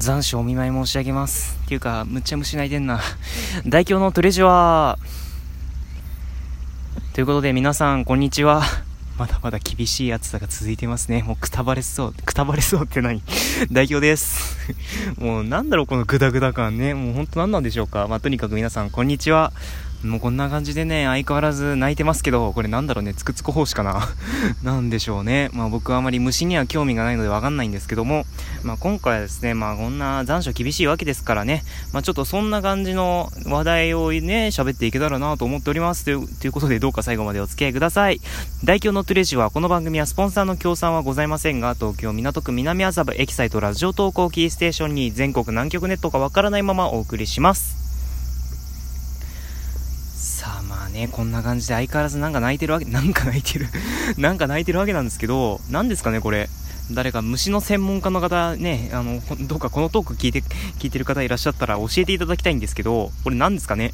残暑お見舞い申し上げますっていうか、むっちゃ無視ないでんな大京のトレジュアーということで、皆さんこんにちは。まだまだ厳しい暑さが続いてますね。もうくたばれそう。くたばれそうって何大京ですもうなんだろうこのグダグダ感ね。もう本当なんなんでしょうか。まあ、とにかく皆さんこんにちは。もうこんな感じでね、相変わらず泣いてますけど、これなんだろうね、つくつく奉仕かななんでしょうね。まあ僕はあまり虫には興味がないのでわかんないんですけども、まあ今回はですね、まあこんな残暑厳しいわけですからね、まあちょっとそんな感じの話題をね、喋っていけたらなと思っておりますということで、どうか最後までお付き合いください。大京のトレジュは、この番組はスポンサーの協賛はございませんが、東京港区南麻布エキサイトラジオ投稿キーステーションに全国南極ネットかわからないままお送りします。さあまあね、こんな感じで相変わらずなんか泣いてるわけなんですけど、なんですかねこれ。誰か虫の専門家の方ね、どうかこのトーク聞いてる方いらっしゃったら教えていただきたいんですけど、これなんですかね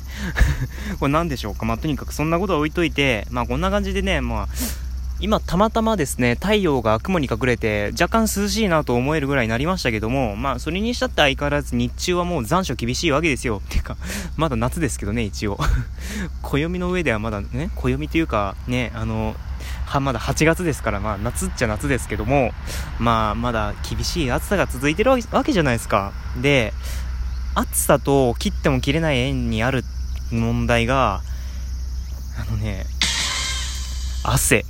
これなんでしょうか。まあとにかくそんなことは置いといて、まあこんな感じでね、まあ今たまたまですね、太陽が雲に隠れて若干涼しいなと思えるぐらいになりましたけども、まあそれにしたって相変わらず日中はもう残暑厳しいわけですよ。てかまだ夏ですけどね、一応暦の上ではまだね、暦というかね、まだ8月ですから、まあ夏っちゃ夏ですけども、まあまだ厳しい暑さが続いてるわけじゃないですか。で、暑さと切っても切れない縁にある問題が汗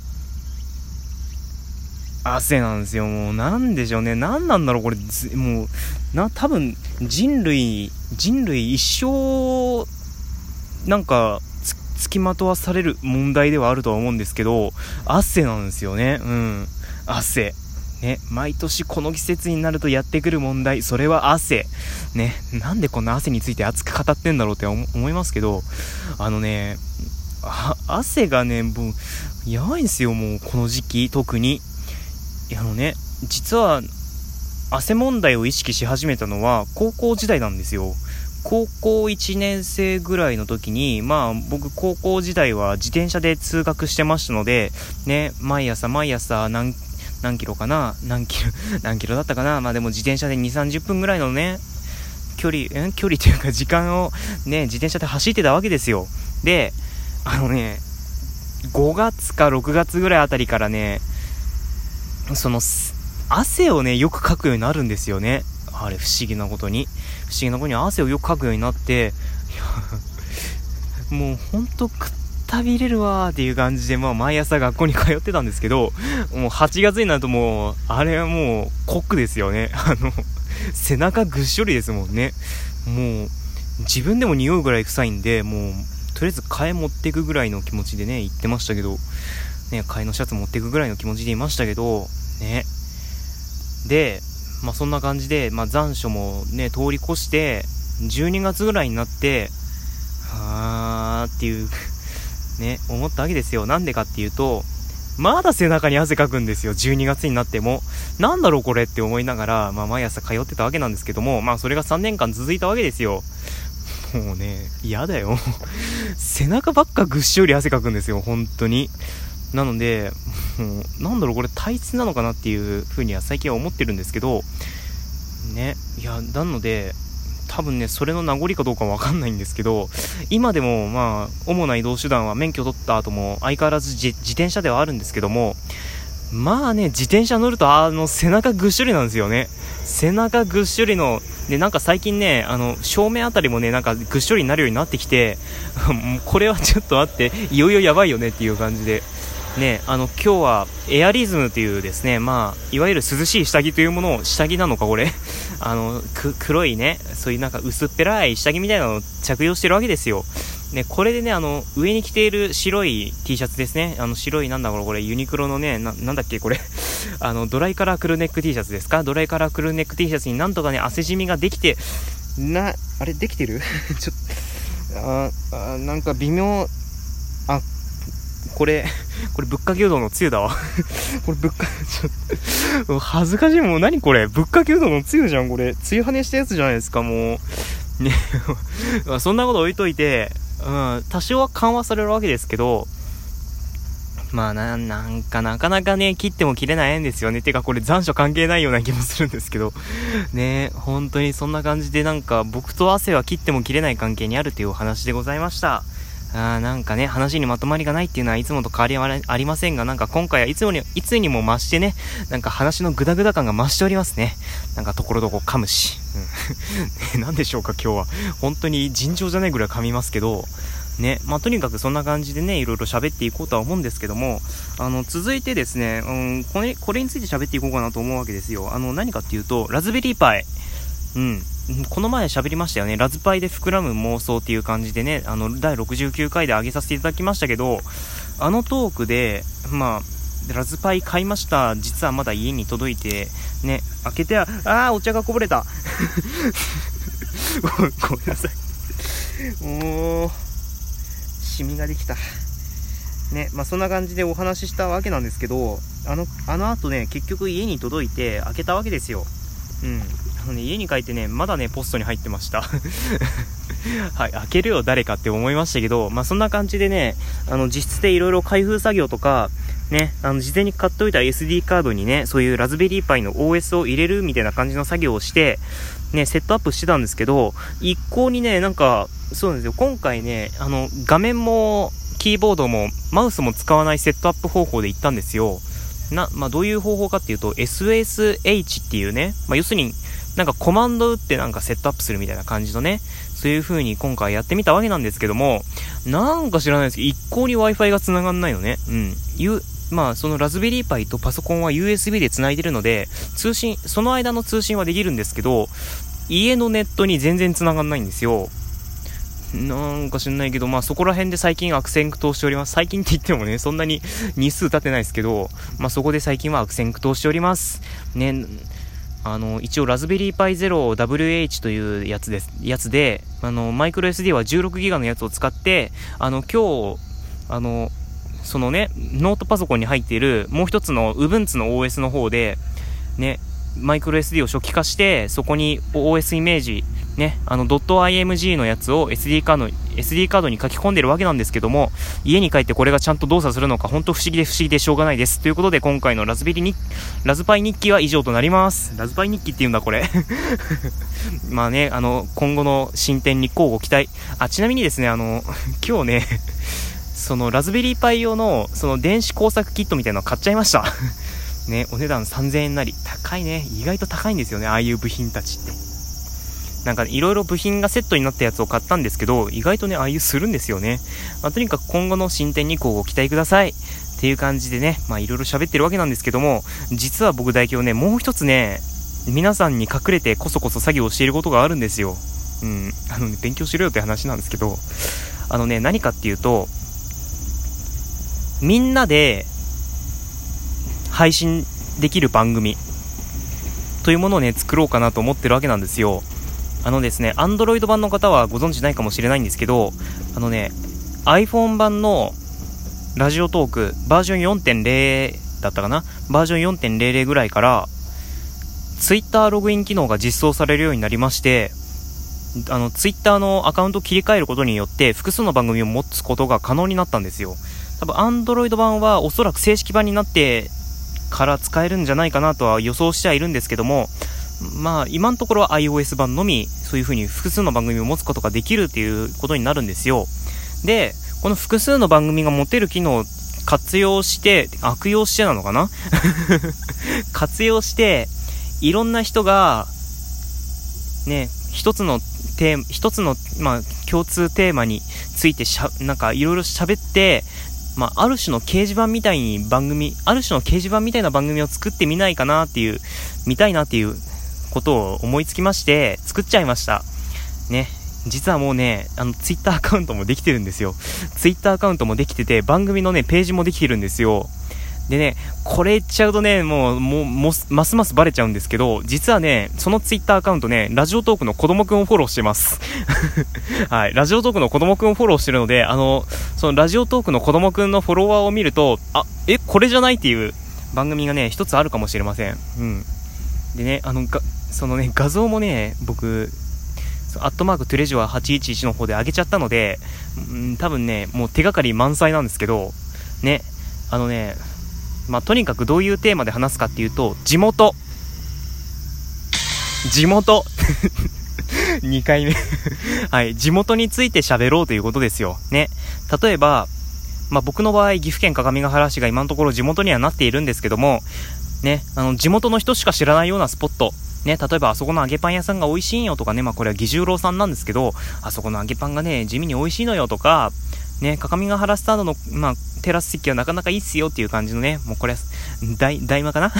なんですよ。もうなんでしょうね、なんなんだろうこれ。もう多分人類一生なんか付きまとわされる問題ではあるとは思うんですけど、汗なんですよね。うん、汗ね、毎年この季節になるとやってくる問題、それは汗ね。なんでこんな汗について熱く語ってんだろうって思いますけど、汗がね、もうやばいんですよ。もうこの時期特に実は汗問題を意識し始めたのは高校時代なんですよ。高校1年生ぐらいの時に、まあ僕高校時代は自転車で通学してましたのでね、毎朝何キロだったかな、まあでも自転車で 2,30 分ぐらいのね距離というか時間をね、自転車で走ってたわけですよ。で、5月か6月ぐらいあたりからね、その汗をねよくかくようになるんですよね。あれ不思議なことに汗をよくかくようになって、もうほんとくたびれるわーっていう感じで、まあ毎朝学校に通ってたんですけど、もう8月になるともうあれはもうコックですよね。背中ぐっしょりですもんね。もう自分でも匂うぐらい臭いんで、もうとりあえず替え持っていくぐらいの気持ちでね行ってましたけどね、替えのシャツ持っていくぐらいの気持ちでいましたけどね。で、まあそんな感じで、まあ残暑もね通り越して12月ぐらいになって、はーっていうね思ったわけですよ。なんでかっていうと、まだ背中に汗かくんですよ。12月になってもなんだろうこれって思いながら、まあ毎朝通ってたわけなんですけども、まあそれが3年間続いたわけですよ。もうね、嫌だよ背中ばっかぐっしょり汗かくんですよ本当に。なので、もうなんだろうこれ体質なのかなっていう風には最近は思ってるんですけどね。いや、なので多分ね、それの名残かどうかわかんないんですけど、今でもまあ主な移動手段は免許取った後も相変わらず自転車ではあるんですけども、まあね、自転車乗ると背中ぐっしょりなんですよね。背中ぐっしょりので、なんか最近ね、正面あたりもねなんかぐっしょりになるようになってきてこれはちょっとあって、いよいよやばいよねっていう感じでね、今日はエアリズムというですね、まあいわゆる涼しい下着というものを、下着なのかこれ黒いね、そういうなんか薄っぺらい下着みたいなのを着用してるわけですよ。ね、これでね、上に着ている白い T シャツですね。白い、なんだこれ、ユニクロのね、なんだっけ、これ。ドライカラークルーネック T シャツですか。ドライカラークルーネック T シャツになんとかね、汗染みができて、あれ、できてるちょっと、なんか微妙、これぶっかけうどんのつゆだわこれぶっかけ、ちょっと恥ずかしい。もう何これ、ぶっかけうどんのつゆじゃんこれ。つゆ跳ねしたやつじゃないですか、もうねそんなこと置いといて、多少は緩和されるわけですけど、まあなんかなかなかね切っても切れないんですよね。てかこれ残暑関係ないような気もするんですけどね、本当にそんな感じで、なんか僕と汗は切っても切れない関係にあるというお話でございました。なんかね、話にまとまりがないっていうのはいつもと変わりはありませんが、なんか今回はいつにも増してね、なんか話のグダグダ感が増しておりますね。なんかところどころ噛むし、うん、ね、なんでしょうか今日は。本当に尋常じゃないぐらい噛みますけどね、まあ、とにかくそんな感じでね、いろいろ喋っていこうとは思うんですけども、続いてですね、これについて喋っていこうかなと思うわけですよ。何かっていうと、ラズベリーパイ。うん。この前喋りましたよね。ラズパイで膨らむ妄想っていう感じでね、第69回で上げさせていただきましたけど、あのトークで、まあ、ラズパイ買いました。実はまだ家に届いて、ね、開けて、お茶がこぼれた。ごめんなさい。おー。シミができたね。まあ、そんな感じでお話ししたわけなんですけど、あの後ね、結局家に届いて開けたわけですよ。うん。家に帰ってね、まだねポストに入ってました。はい、開けるよ誰かって思いましたけど、まあそんな感じでね、実質でいろいろ開封作業とかね、事前に買っておいた SD カードにね、そういうラズベリーパイの OS を入れるみたいな感じの作業をしてね、セットアップしてたんですけど、一向にね、なんかそうなんですよ。今回ね、画面もキーボードもマウスも使わないセットアップ方法で行ったんですよ。まあどういう方法かっていうと、 SSH っていうね、まあ要するになんかコマンド打ってなんかセットアップするみたいな感じのね、そういう風に今回やってみたわけなんですけども、なんか知らないですけど、一向に Wi-Fi が繋がんないのね。うん。まあそのラズベリーパイとパソコンは USB で繋いでるので、その間の通信はできるんですけど、家のネットに全然繋がんないんですよ。なんか知んないけど、まあそこら辺で最近悪戦苦闘しております。最近って言ってもね、そんなに日数経ってないですけど、まあそこで最近は悪戦苦闘しております。ね、一応ラズベリーパイ 0WH というやつで、マイクロ SD は16ギガのやつを使って、今日、そのね、ノートパソコンに入っているもう一つの Ubuntu の OS の方で、ね、マイクロ SD を初期化して、そこに OS イメージ、ね、.img のやつを SDカードに書き込んでるわけなんですけども、家に帰ってこれがちゃんと動作するのか、ほんと不思議でしょうがないです。ということで、今回のラズパイ日記は以上となります。ラズパイ日記って言うんだ、これ。まあね、今後の進展にこうご期待。ちなみにですね、今日ね、そのラズベリーパイ用の、その電子工作キットみたいなの買っちゃいました。ね、お値段3000円なり。高いね。意外と高いんですよね、ああいう部品たちって。なんかいろいろ部品がセットになったやつを買ったんですけど、意外とね、ああいうするんですよね。まあ、とにかく今後の進展にご期待ください。っていう感じでね、まあいろいろ喋ってるわけなんですけども、実は僕大輝ね、もう一つね、皆さんに隠れてこそこそ作業をしていることがあるんですよ。うん。勉強しろよって話なんですけど、何かっていうと、みんなで配信できる番組というものをね、作ろうかなと思ってるわけなんですよ。ですね、Android 版の方はご存知ないかもしれないんですけど、iPhone 版のラジオトークバージョン 4.0 だったかな、バージョン 4.00 ぐらいから Twitter ログイン機能が実装されるようになりまして、Twitter のアカウントを切り替えることによって複数の番組を持つことが可能になったんですよ。多分 Android 版はおそらく正式版になってから使えるんじゃないかなとは予想してはいるんですけども、まあ今のところは iOS 版のみそういう風に複数の番組を持つことができるっていうことになるんですよ。で、この複数の番組が持てる機能を活用していろんな人がね、一つのまあ共通テーマについてなんかいろいろ喋って、まあ、ある種の掲示板みたいな番組を作ってみないかなっていう、見たいなっていうことを思いつきまして、作っちゃいました。ね。実はもうね、ツイッターアカウントもできてるんですよ。ツイッターアカウントもできてて、番組のね、ページもできてるんですよ。でね、これ言っちゃうとね、もう、ますますバレちゃうんですけど、実はね、そのツイッターアカウントね、ラジオトークの子供くんをフォローしてます。はい、ラジオトークの子供くんをフォローしてるので、そのラジオトークの子供くんのフォロワーを見ると、これじゃないっていう番組がね、一つあるかもしれません。うん。でね、そのね、画像もね、僕、@トゥレジュア811の方で上げちゃったので、多分ね、もう手がかり満載なんですけど、ね、とにかくどういうテーマで話すかっていうと、地元2回目はい、地元について喋ろうということですよね。例えば、僕の場合岐阜県各務原市が今のところ地元にはなっているんですけどもね、地元の人しか知らないようなスポットね、例えばあそこの揚げパン屋さんが美味しいよとかね、これは義十郎さんなんですけど、あそこの揚げパンがね地味に美味しいのよとかね、各務原スタンドのテラス席はなかなかいいっすよっていう感じのね、もうこれは大魔かな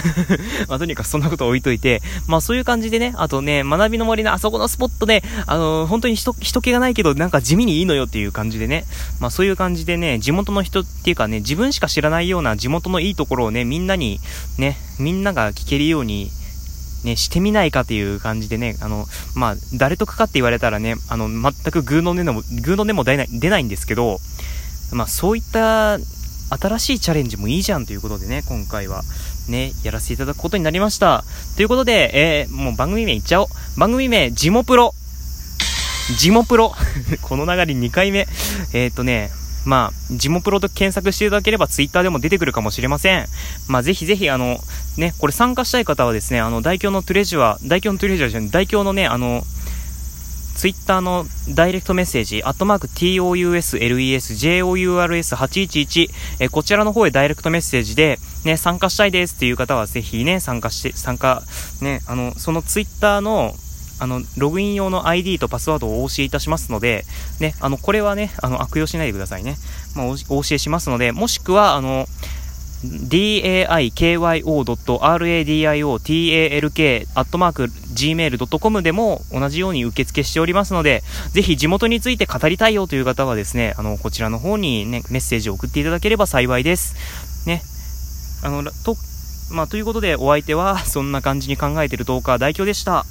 とにかくそんなこと置いといて、そういう感じでね、あとね、学びの森のあそこのスポットで、本当に人気がないけどなんか地味にいいのよっていう感じでね、そういう感じでね、地元の人っていうかね、自分しか知らないような地元のいいところをね、みんなにね、みんなが聞けるようにね、してみないかという感じでね、誰得かって言われたらね、全くグーの根も出ないんですけど、そういった新しいチャレンジもいいじゃんということでね、今回はね、やらせていただくことになりました。ということで、もう番組名いっちゃおう。番組名、ジモプロこの流れ2回目。ジモプロと検索していただければツイッターでも出てくるかもしれません。ぜひぜひこれ参加したい方はですね、大京のね、ツイッターのダイレクトメッセージ、@TOUSLESJOURS811、こちらの方へダイレクトメッセージで、ね、参加したいですっていう方はぜひね、参加して、そのツイッターの、ログイン用の ID とパスワードをお教えいたしますので、ね、これはね、悪用しないでくださいね。お教えしますので、もしくは、daikyo.radiotalk@gmail.com でも同じように受付しておりますので、ぜひ地元について語りたいよという方はですね、こちらの方にね、メッセージを送っていただければ幸いです。ね。ということで、お相手はそんな感じに考えてるトーカー大京でした。